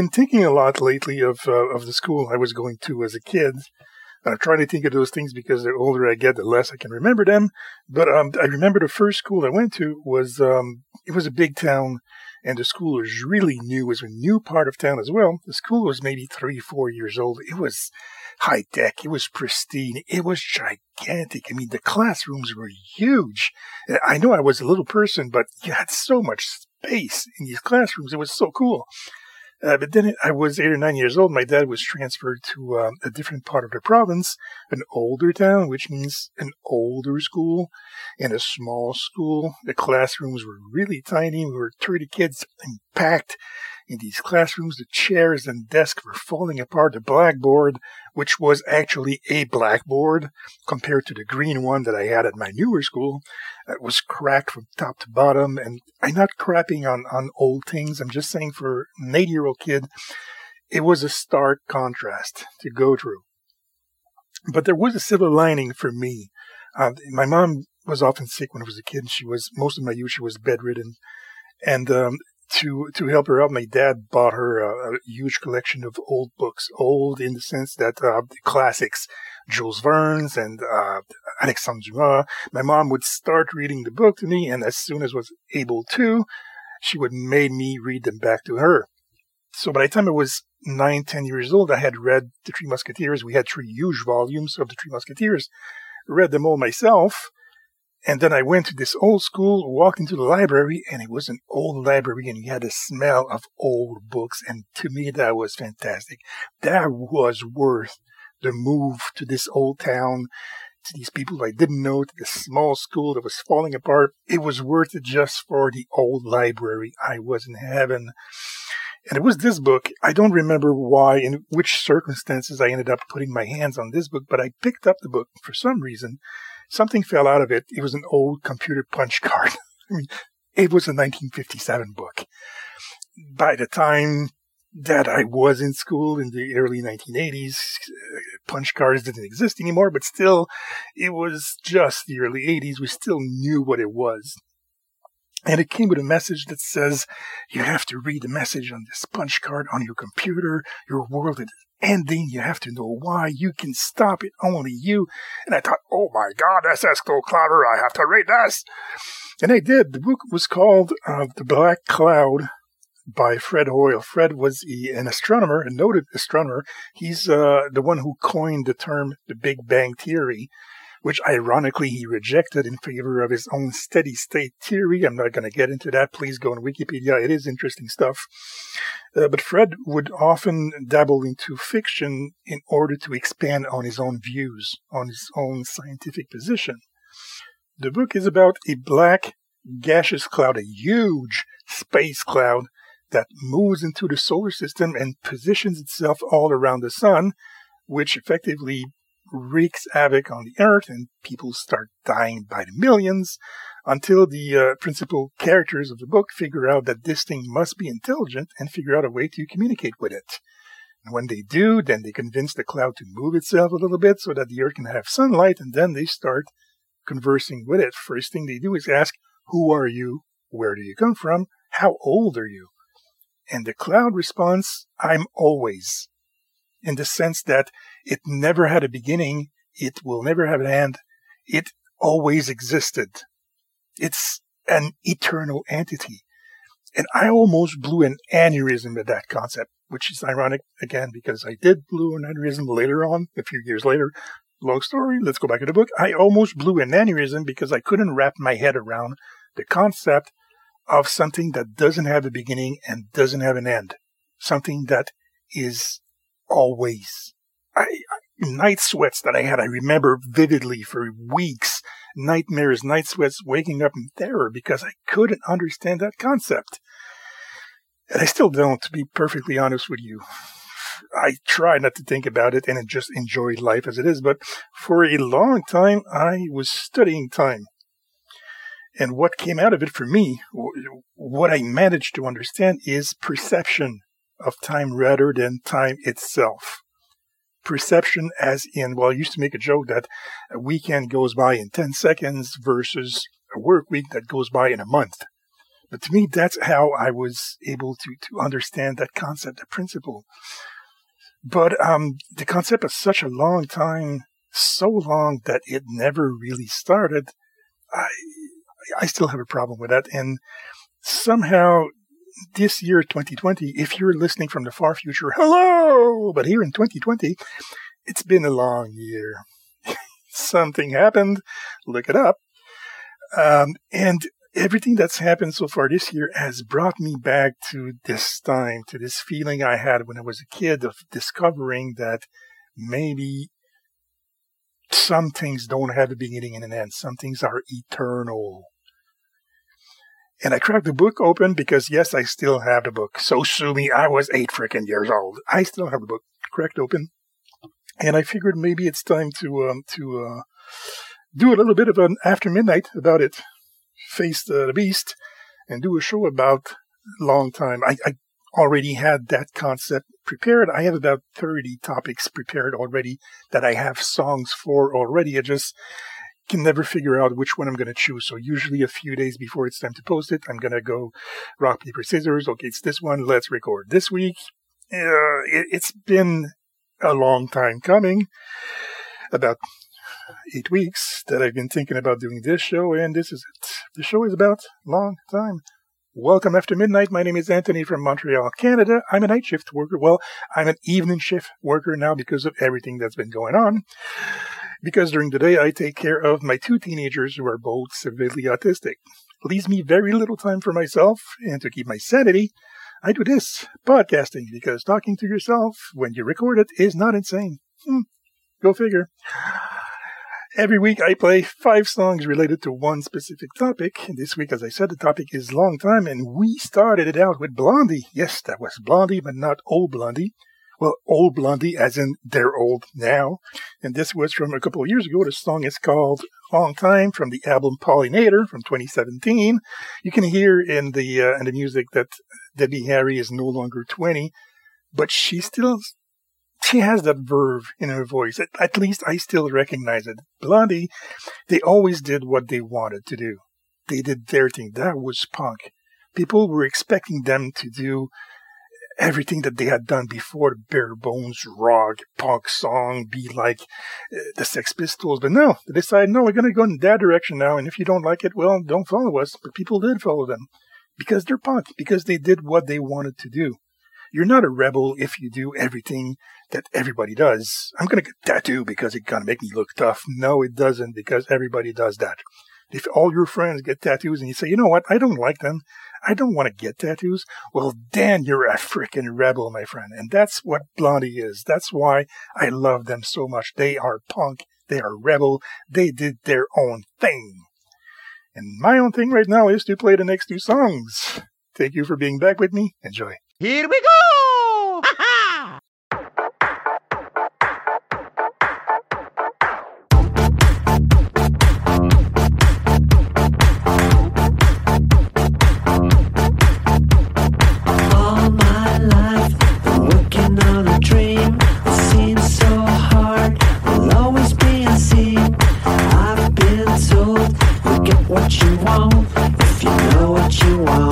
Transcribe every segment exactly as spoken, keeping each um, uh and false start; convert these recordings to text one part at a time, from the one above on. been thinking a lot lately of uh, of the school I was going to as a kid. I'm trying to think of those things because the older I get, the less I can remember them. But um, I remember the first school I went to was, um, it was a big town, and the school was really new. It was a new part of town as well. The school was maybe three, four years old. It was high tech. It was pristine. It was gigantic. I mean, the classrooms were huge. I know I was a little person, but you had so much space in these classrooms. It was so cool. Uh, but then I was eight or nine years old. My dad was transferred to um, a different part of the province, an older town, which means an older school and a small school. The classrooms were really tiny. We were thirty kids packed in these classrooms. The chairs and desks were falling apart. The blackboard, which was actually a blackboard compared to the green one that I had at my newer school, uh, was cracked from top to bottom. And I'm not crapping on, on old things. I'm just saying for an eight-year-old kid, it was a stark contrast to go through. But there was a silver lining for me. Uh, my mom was often sick when I was a kid. She was, most of my youth, she was bedridden. And um, to to help her out, my dad bought her a, a huge collection of old books. Old in the sense that uh, the classics, Jules Verne's and uh, Alexandre Dumas. My mom would start reading the book to me, and as soon as was able to, she would make me read them back to her. So by the time I was nine, ten years old, I had read The Three Musketeers. We had three huge volumes of The Three Musketeers. Read them all myself. And then I went to this old school, walked into the library, and it was an old library, and you had a smell of old books. And to me, that was fantastic. That was worth the move to this old town, to these people I didn't know, to this small school that was falling apart. It was worth it just for the old library. I was in heaven. And it was this book. I don't remember why, in which circumstances I ended up putting my hands on this book, but I picked up the book for some reason. Something fell out of it. It was an old computer punch card. I mean, it was a nineteen fifty-seven book. By the time that I was in school in the early nineteen eighties, punch cards didn't exist anymore, but still, it was just the early eighties. We still knew what it was. And it came with a message that says, you have to read the message on this punch card on your computer. Your world is ending. You have to know why. You can stop it. Only you. And I thought, oh my God, that's so clever. I have to read this. And I did. The book was called uh, The Black Cloud by Fred Hoyle. Fred was a, an astronomer, a noted astronomer. He's uh, the one who coined the term the Big Bang Theory, which ironically he rejected in favor of his own steady state theory. I'm not going to get into that. Please go on Wikipedia. It is interesting stuff. Uh, but Fred would often dabble into fiction in order to expand on his own views, on his own scientific position. The book is about a black gaseous cloud, a huge space cloud that moves into the solar system and positions itself all around the sun, which effectively wreaks havoc on the earth, and people start dying by the millions until the uh, principal characters of the book figure out that this thing must be intelligent and figure out a way to communicate with it. And when they do, then they convince the cloud to move itself a little bit so that the earth can have sunlight, and then they start conversing with it. First thing they do is ask, who are you? Where do you come from? How old are you? And the cloud responds, I'm always. In the sense that it never had a beginning, it will never have an end, it always existed. It's an eternal entity. And I almost blew an aneurysm at that concept, which is ironic, again, because I did blow an aneurysm later on, a few years later. Long story, let's go back to the book. I almost blew an aneurysm because I couldn't wrap my head around the concept of something that doesn't have a beginning and doesn't have an end. Something that is always. I, night sweats that I had, I remember vividly for weeks. Nightmares, night sweats, waking up in terror because I couldn't understand that concept. And I still don't, to be perfectly honest with you. I try not to think about it and just enjoy life as it is. But for a long time, I was studying time. And what came out of it for me, what I managed to understand, is perception of time rather than time itself. Perception as in, well, I used to make a joke that a weekend goes by in ten seconds versus a work week that goes by in a month. But to me, that's how I was able to, to understand that concept, that principle. But um, the concept of such a long time, so long that it never really started, I I still have a problem with that. And somehow this year, twenty twenty, if you're listening from the far future, hello! But here in twenty twenty, it's been a long year. Something happened. Look it up. Um, and everything that's happened so far this year has brought me back to this time, to this feeling I had when I was a kid of discovering that maybe some things don't have a beginning and an end. Some things are eternal. And I cracked the book open because, yes, I still have the book. So sue me, I was eight freaking years old. I still have the book cracked open. And I figured maybe it's time to um, to uh, do a little bit of an After Midnight about it. Face the, the Beast and do a show about long time. I, I already had that concept prepared. I have about thirty topics prepared already that I have songs for already. I just can never figure out which one I'm going to choose. So usually a few days before it's time to post it, I'm going to go rock, paper, scissors. Okay, it's this one. Let's record this week. Uh, it, it's been a long time coming, about eight weeks that I've been thinking about doing this show, and this is it. The show is about long time. Welcome After Midnight. My name is Anthony from Montreal, Canada. I'm a night shift worker. Well, I'm an evening shift worker now because of everything that's been going on. Because during the day, I take care of my two teenagers who are both severely autistic. It leaves me very little time for myself, and to keep my sanity, I do this, podcasting, because talking to yourself when you record it is not insane. Hmm. Go figure. Every week I play five songs related to one specific topic. And this week, as I said, the topic is long time, and we started it out with Blondie. Yes, that was Blondie, but not old Blondie. Well, old Blondie as in they're old now. And this was from a couple of years ago. The song is called Long Time from the album Pollinator from twenty seventeen. You can hear in the uh, in the music that Debbie Harry is no longer twenty, but she still... she has that verve in her voice. At, at least I still recognize it. Blondie, they always did what they wanted to do. They did their thing. That was punk. People were expecting them to do everything that they had done before, the bare bones, rock, punk song, be like uh, the Sex Pistols. But no, they decided, no, we're going to go in that direction now. And if you don't like it, well, don't follow us. But people did follow them because they're punk, because they did what they wanted to do. You're not a rebel if you do everything that everybody does. I'm going to get tattoo because it's going to make me look tough. No, it doesn't, because everybody does that. If all your friends get tattoos and you say, you know what, I don't like them, I don't want to get tattoos, well, then you're a freaking rebel, my friend. And that's what Blondie is. That's why I love them so much. They are punk. They are rebel. They did their own thing. And my own thing right now is to play the next two songs. Thank you for being back with me. Enjoy. Here we go! Ha-ha! All my life, I'm working on a dream. It seems so hard, I'll always be unseen. I've been told, you get what you want, if you know what you want.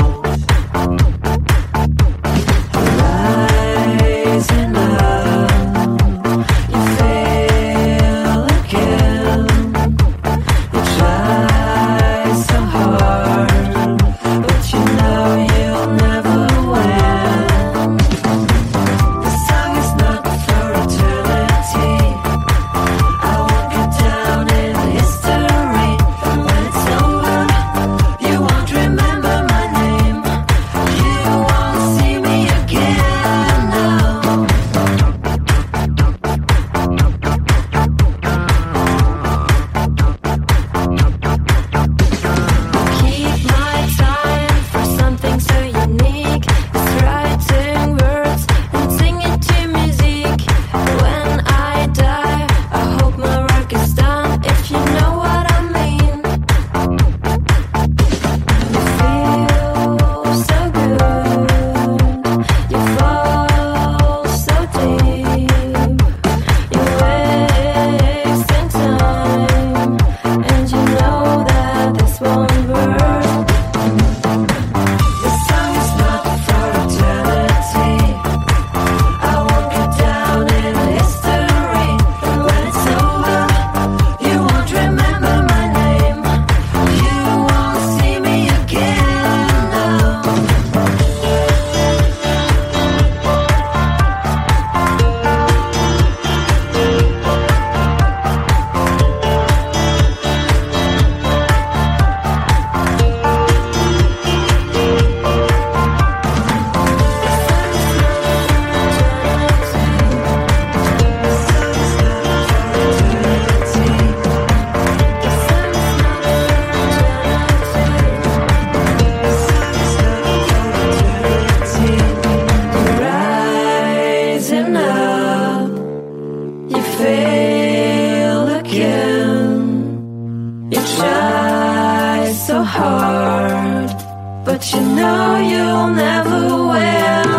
but you know you'll never will.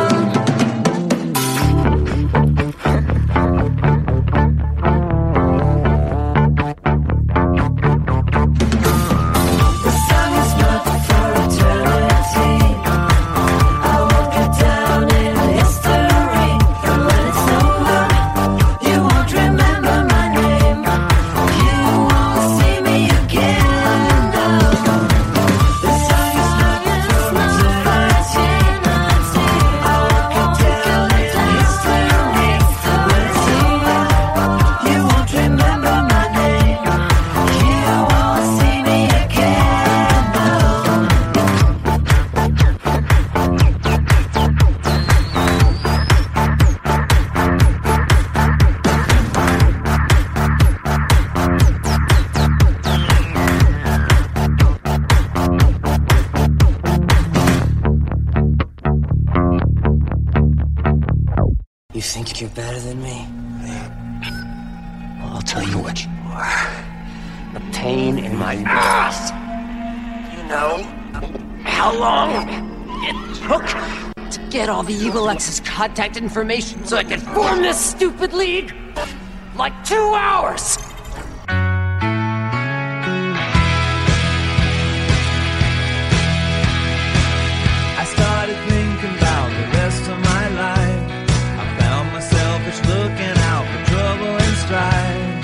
You're better than me. Well, I'll tell you what you are. The pain in my ass. You know how long it took to get all the Eagle X's contact information so I could form this stupid league? Like two hours! I started thinking about the rest of my life. Looking out for trouble and strife.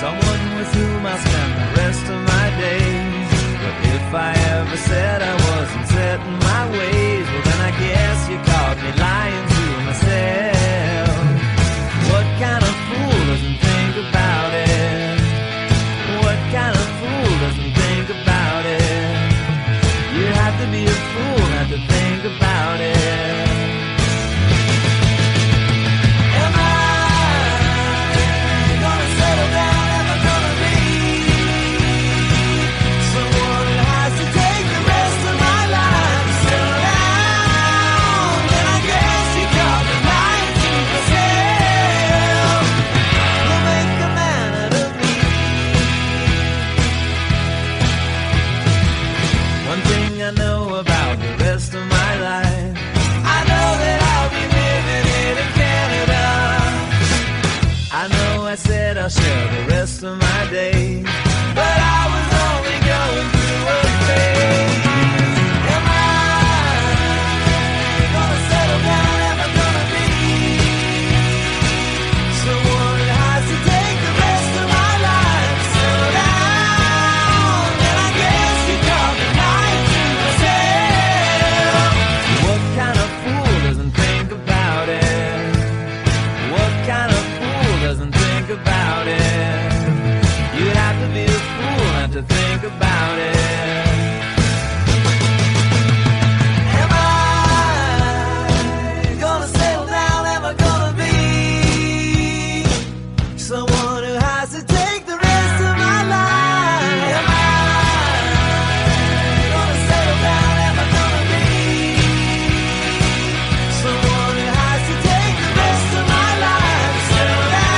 Someone with whom I spent the rest of my days. But if I ever said I wasn't set in my ways, well then I guess you caught me lying to myself. What kind of fool doesn't think about it? What kind of fool doesn't think about it? You have to be a fool not to think about it. I'll share the rest of my days, but I was only going through a phase. Am I gonna settle down? Am I gonna be someone that has to take the rest of my life? Settle down, and I guess you called the night to myself. What kind of fool doesn't think about it? What kind of fool doesn't think about it? You have to be a fool not to think about it. Am I gonna settle down? Am I gonna be someone who has to take the rest of my life? Am I gonna settle down? Am I gonna be someone who has to take the rest of my life? Settle down.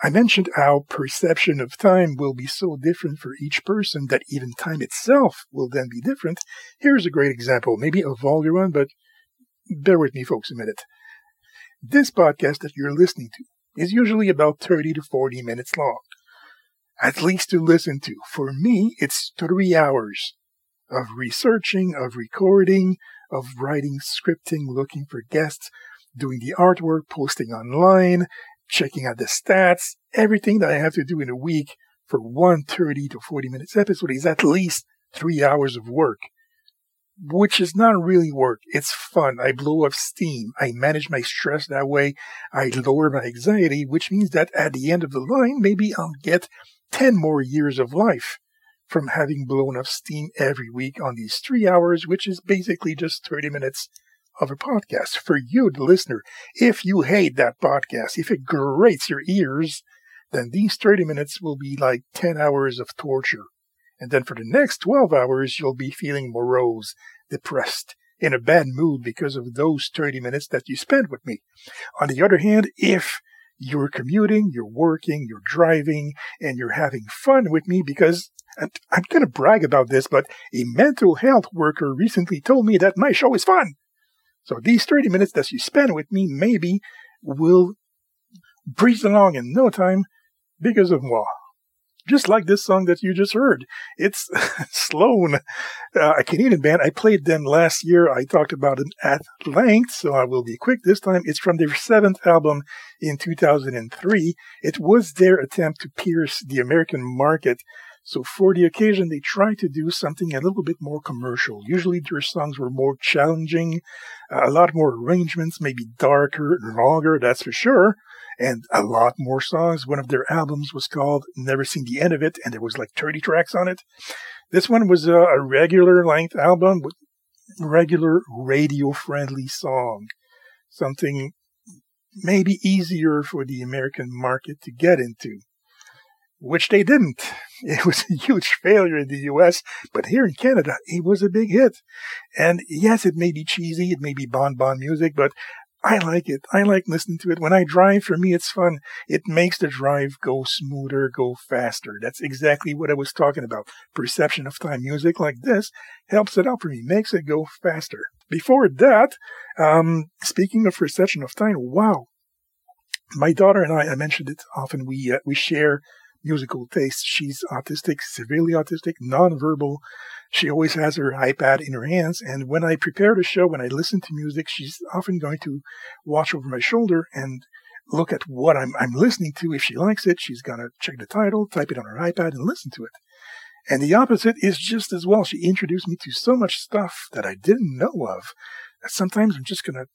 I mentioned how perception of time will be so different for each person that even time itself will then be different. Here's a great example, maybe a vulgar one, but bear with me, folks, a minute. This podcast that you're listening to is usually about thirty to forty minutes long, at least to listen to. For me, it's three hours of researching, of recording, of writing, scripting, looking for guests, doing the artwork, posting online, checking out the stats. Everything that I have to do in a week for one thirty to forty minutes episode is at least three hours of work, which is not really work. It's fun. I blow off steam. I manage my stress that way. I lower my anxiety, which means that at the end of the line, maybe I'll get ten more years of life from having blown off steam every week on these three hours, which is basically just thirty minutes of a podcast. For you, the listener, if you hate that podcast, if it grates your ears, then these thirty minutes will be like ten hours of torture. And then for the next twelve hours, you'll be feeling morose, depressed, in a bad mood because of those thirty minutes that you spent with me. On the other hand, if you're commuting, you're working, you're driving, and you're having fun with me, because I'm, I'm going to brag about this, but a mental health worker recently told me that my show is fun. So these thirty minutes that you spend with me maybe will breeze along in no time because of moi. Just like this song that you just heard. It's Sloan, uh, a Canadian band. I played them last year. I talked about it at length, so I will be quick this time. It's from their seventh album in two thousand three. It was their attempt to pierce the American market. So for the occasion, they tried to do something a little bit more commercial. Usually their songs were more challenging, a lot more arrangements, maybe darker and longer, that's for sure. And a lot more songs. One of their albums was called Never Seen the End of It, and there was like thirty tracks on it. This one was a, a regular-length album with regular radio-friendly song. Something maybe easier for the American market to get into, which they didn't. It was a huge failure in the U S, but here in Canada, it was a big hit. And yes, it may be cheesy, it may be bon-bon music, but I like it. I like listening to it. When I drive, for me, it's fun. It makes the drive go smoother, go faster. That's exactly what I was talking about. Perception of time music like this helps it out for me, makes it go faster. Before that, um, speaking of perception of time, wow. My daughter and I, I mentioned it often, we uh, we share musical taste. She's autistic, severely autistic, non-verbal. She always has her iPad in her hands, and when I prepare the show, when I listen to music, she's often going to watch over my shoulder and look at what I'm, I'm listening to. If she likes it, she's going to check the title, type it on her iPad, and listen to it. And the opposite is just as well. She introduced me to so much stuff that I didn't know of. Sometimes I'm just going to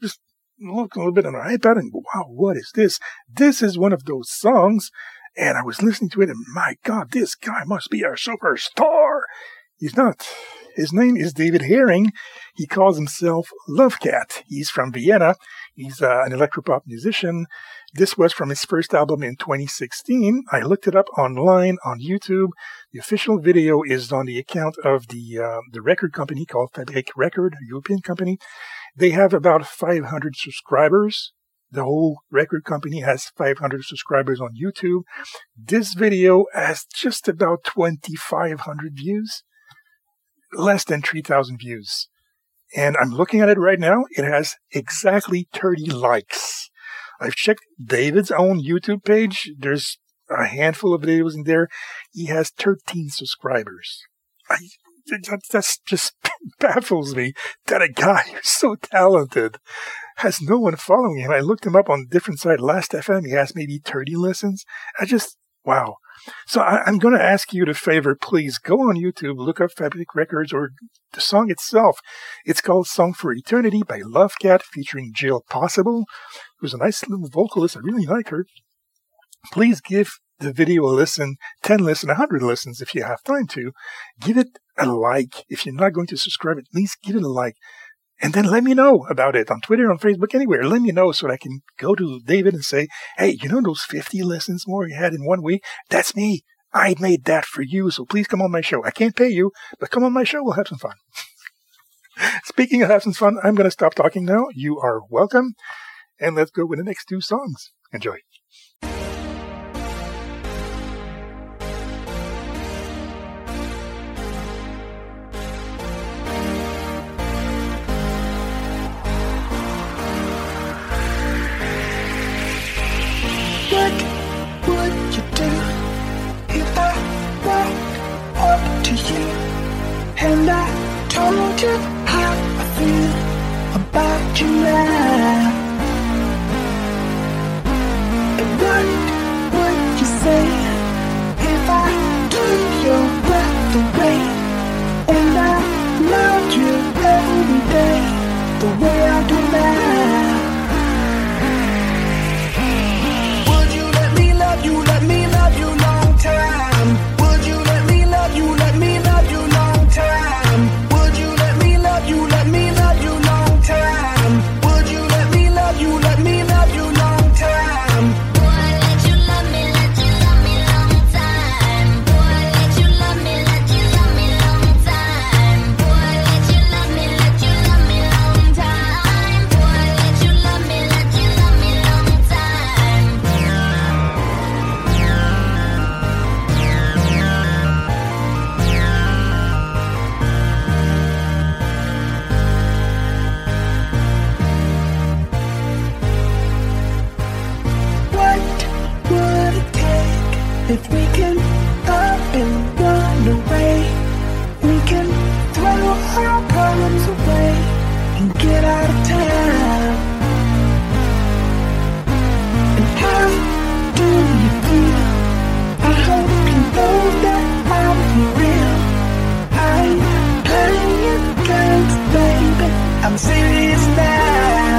just look a little bit on her iPad and go, wow, what is this? This is one of those songs. And I was listening to it, and my God, this guy must be a superstar. He's not. His name is David Herring. He calls himself Lovecat. He's from Vienna. He's uh, an electropop musician. This was from his first album in twenty sixteen. I looked it up online on YouTube. The official video is on the account of the uh, the record company called Fabrik Records, a European company. They have about five hundred subscribers. The whole record company has five hundred subscribers on YouTube. This video has just about twenty-five hundred views, less than three thousand views. And I'm looking at it right now. It has exactly thirty likes. I've checked David's own YouTube page. There's a handful of videos in there. He has thirteen subscribers. I, that that's just baffles me that a guy who's so talented has no one following him. I looked him up on a different site, Last F M. He has maybe thirty listens. I just, wow. So I, I'm going to ask you the favor, please go on YouTube, look up Fabrik Records or the song itself. It's called Song for Eternity by Lovecat featuring Jill Possible, who's a nice little vocalist. I really like her. Please give the video a listen, ten listens, one hundred listens if you have time to. Give it a like. If you're not going to subscribe, at least give it a like. And then let me know about it on Twitter, on Facebook, anywhere. Let me know so that I can go to David and say, hey, you know those fifty listens more you had in one week? That's me. I made that for you, so please come on my show. I can't pay you, but come on my show. We'll have some fun. Speaking of having some fun, I'm going to stop talking now. You are welcome. And let's go with the next two songs. Enjoy. And I told you how I feel about you now. And what would you say if I took your breath away? And I loved you every day the way I do now. Would you let me love you, let me love you long time? Would you let me love you? can up and run away. We can throw our problems away and get out of town. And how do you feel? I hope you know that I'm real. I'm playing games, baby. I'm serious now.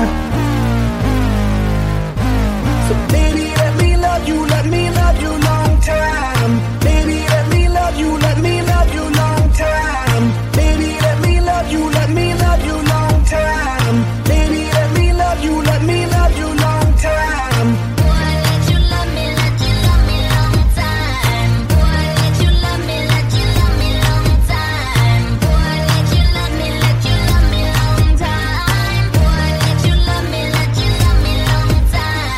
So baby, let me love you, let me love you long time. Baby, let me love you, let me love you long time. Baby, let me love you, let me love you long time. Baby, let me love you, let me love you long time. Boy, let you love me, let you love me long time. Boy, let you love me, let you love me long time. Boy, let you love me, let you love me long time. Boy, let you love me, let you love me long time.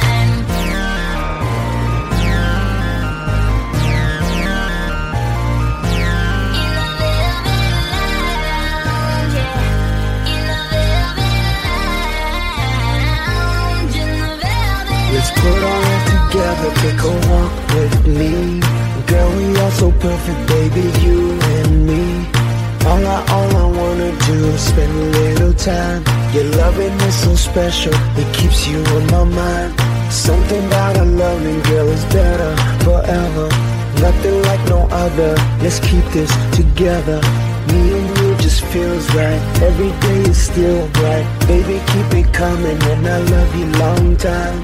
Let's put our hands together, take a walk with me. Girl, we are so perfect, baby, you and me. All I, all I wanna do is spend a little time. Your loving is so special, it keeps you on my mind. Something about our loving, girl, is better forever. Nothing like no other, let's keep this together. Me and you just feels right, every day is still bright. Baby, keep it coming and I love you long time.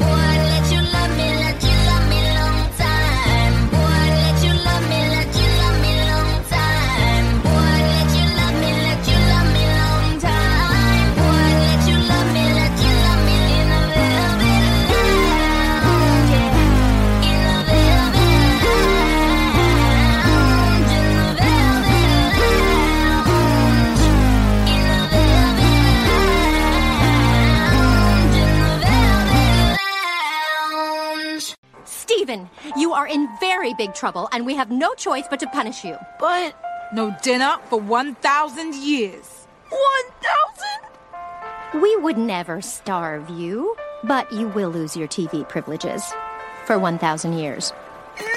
Boy, let you love me, let you love me long time. Boy, let you love me, let you love me long time. Boy, let you love me, let you love me long time. Boy, let you love me, let you love me in a little bit long, yeah. In a little bit long, in a little bit long, in a little bit long, in a little bit lounge. Stephen, you are in very big trouble, and we have no choice but to punish you. But No dinner for one thousand years. one thousand? we would never starve you, but you will lose your T V privileges for one thousand years. No!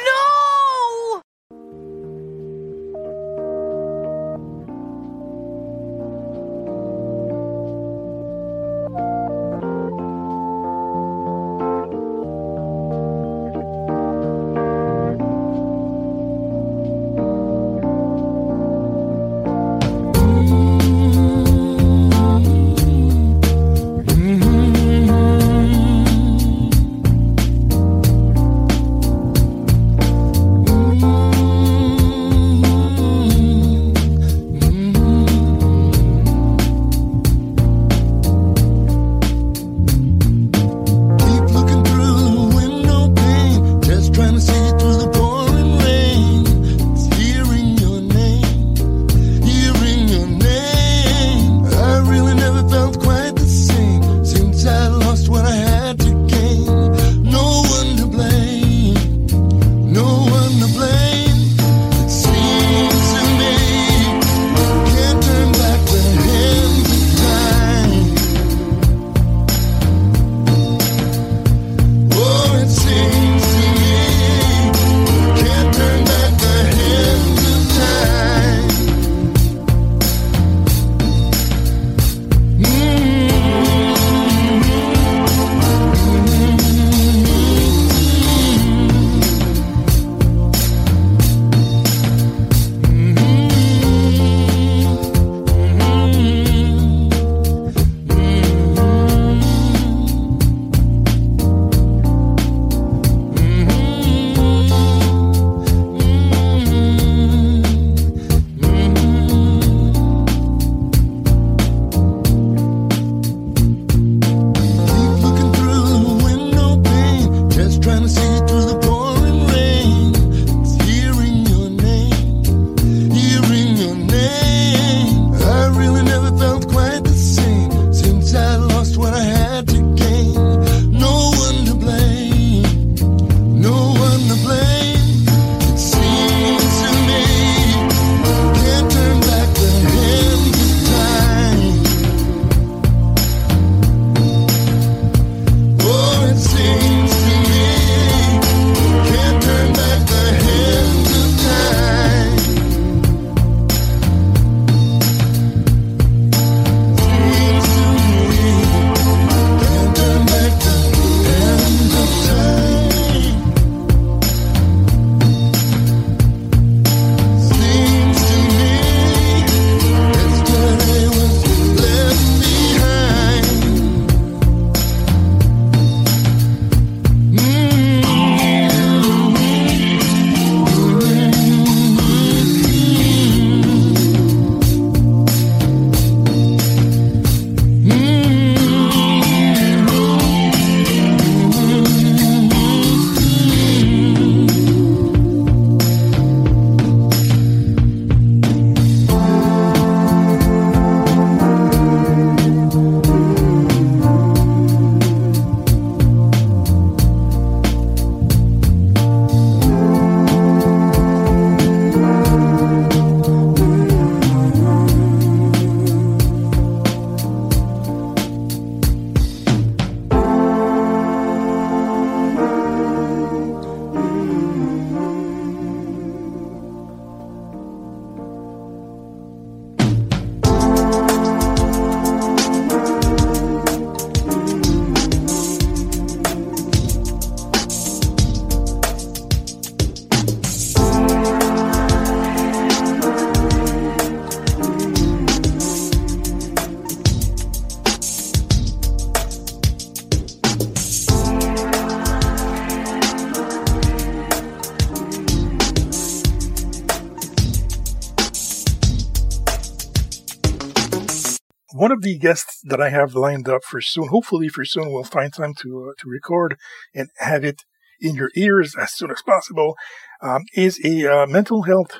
one of the guests that I have lined up for soon, hopefully for soon, we'll find time to uh, to record and have it in your ears as soon as possible, um, is a uh, mental health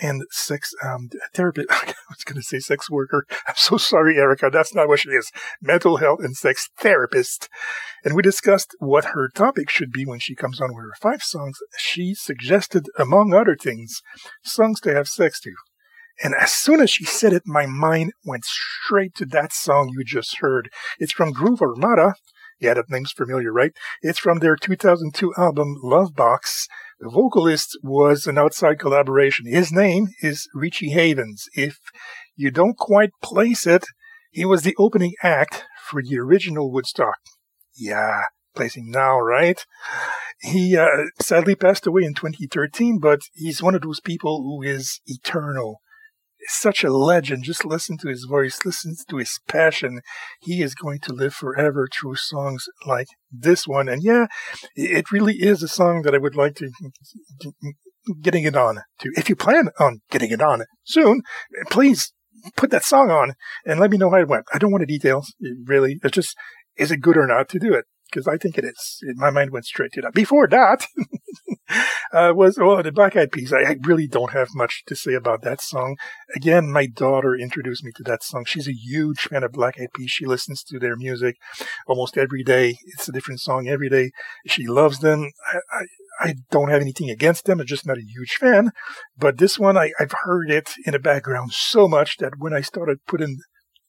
and sex um, therapist. I was going to say sex worker. I'm so sorry, Erica. That's not what she is. Mental health and sex therapist. And we discussed what her topic should be when she comes on with her five songs. She suggested, among other things, songs to have sex to. And as soon as she said it, my mind went straight to that song you just heard. It's from Groove Armada. Yeah, that name's familiar, right? It's from their two thousand two album, Love Box. The vocalist was an outside collaboration. His name is Richie Havens. If you don't quite place it, he was the opening act for the original Woodstock. Yeah, placing now, right? He uh, sadly passed away in twenty thirteen, but he's one of those people who is eternal. Such a legend. Just listen to his voice, listen to his passion. He is going to live forever through songs like this one. And yeah, it really is a song that I would like to getting it on to. If you plan on getting it on soon, please put that song on and let me know how it went. I don't want the details, really. It's just, is it good or not to do it? Because I think it is. My mind went straight to that. Before that, uh, was well, the Black Eyed Peas. I, I really don't have much to say about that song. Again, my daughter introduced me to that song. She's a huge fan of Black Eyed Peas. She listens to their music almost every day. It's a different song every day. She loves them. I, I, I don't have anything against them. I'm just not a huge fan. But this one, I, I've heard it in the background so much that when I started putting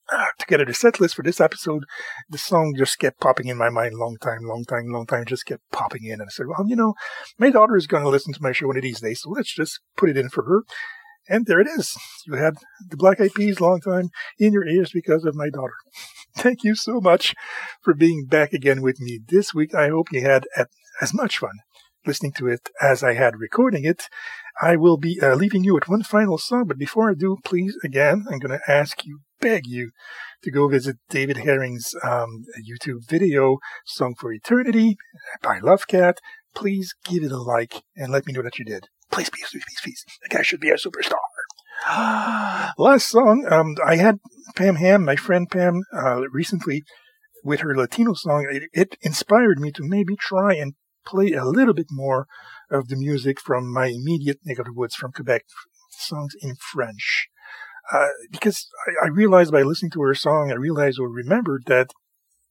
Uh, together the set list for this episode, the song just kept popping in my mind long time, long time, long time, just kept popping in. And I said, well, you know, my daughter is going to listen to my show one of these days, so let's just put it in for her. And there it is. You had the Black Eyed Peas long time in your ears because of my daughter. Thank you so much for being back again with me this week. I hope you had as much fun listening to it as I had recording it. I will be uh, leaving you with one final song, but before I do, please, again, I'm going to ask you, beg you to go visit David Herring's um, YouTube video, Song for Eternity, by Lovecat. Please give it a like and let me know that you did. Please, please, please, please, please. The guy should be a superstar. Last song, um, I had Pam Ham, my friend Pam, uh, recently with her Latino song. It, it inspired me to maybe try and play a little bit more of the music from my immediate neck of the woods from Quebec, songs in French. Uh, because I, I realized by listening to her song, I realized or remembered that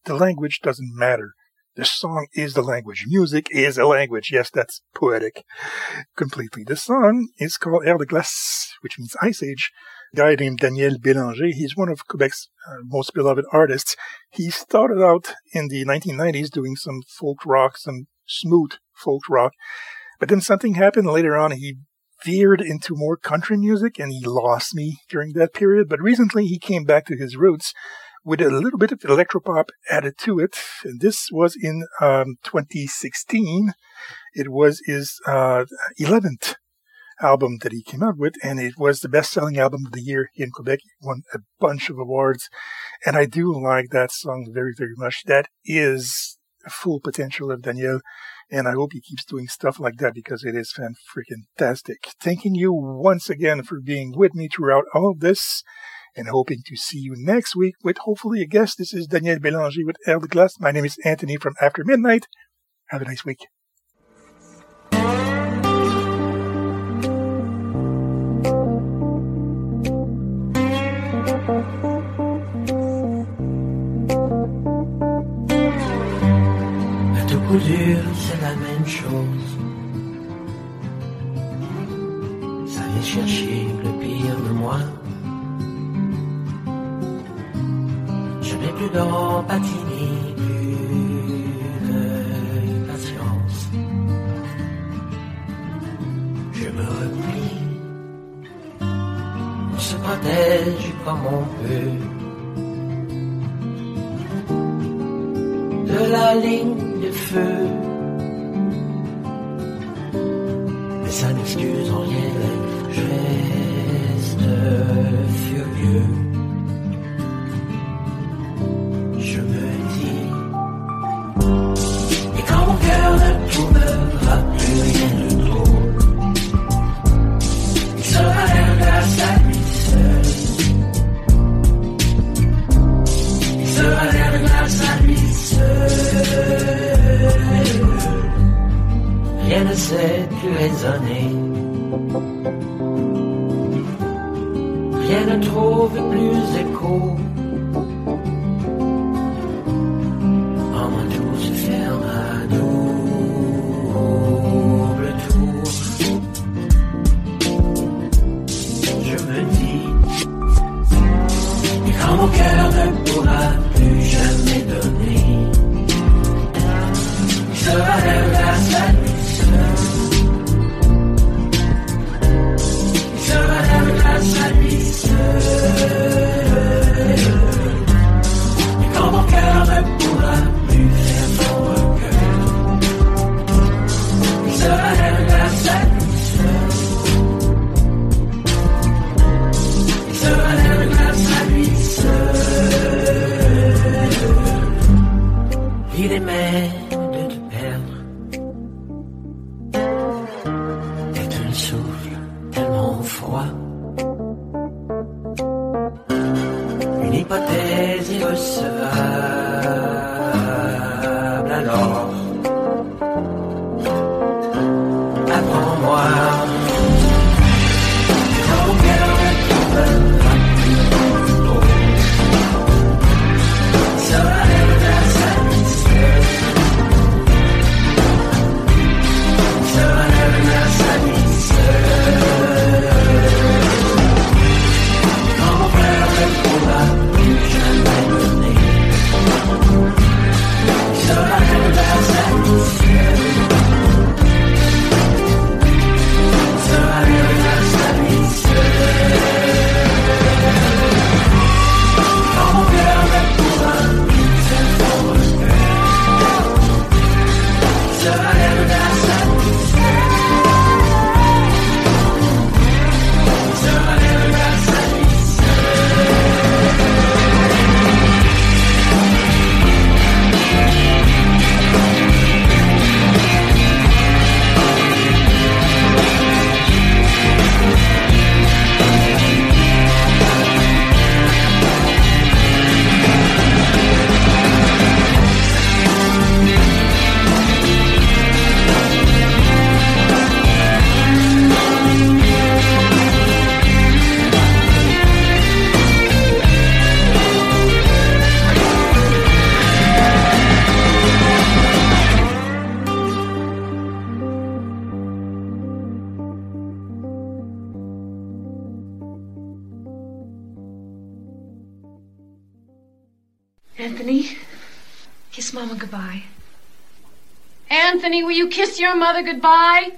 the language doesn't matter. The song is the language. Music is a language. Yes, that's poetic completely. The song is called Air de Glace, which means Ice Age. A guy named Daniel Bélanger, he's one of Quebec's uh, most beloved artists. He started out in the nineteen nineties doing some folk rock, some smooth folk rock. But then something happened later on. He veered into more country music, and he lost me during that period. But recently, he came back to his roots with a little bit of electropop added to it. And this was in um, twenty sixteen. It was his uh, eleventh album that he came out with, and it was the best-selling album of the year in Quebec. It won a bunch of awards, and I do like that song very, very much. That is the full potential of Daniel. And I hope he keeps doing stuff like that because it is fan-freaking-tastic. Thanking you once again for being with me throughout all of this and hoping to see you next week with hopefully a guest. This is Daniel Bélanger with Air de Glace. My name is Anthony from After Midnight. Have a nice week. Pour dire, c'est la même chose. Ça vient chercher le pire de moi. Je n'ai plus d'empathie, plus de patience. Je me replie. On se protège comme on peut de la ligne de feu, mais ça n'excuse en rien les gestes furieux. Je me dis, et quand mon cœur ne trouvera plus rien de drôle, il sera l'air de la salle seule. années. Rien ne trouve plus écho. Anthony, will you kiss your mother goodbye?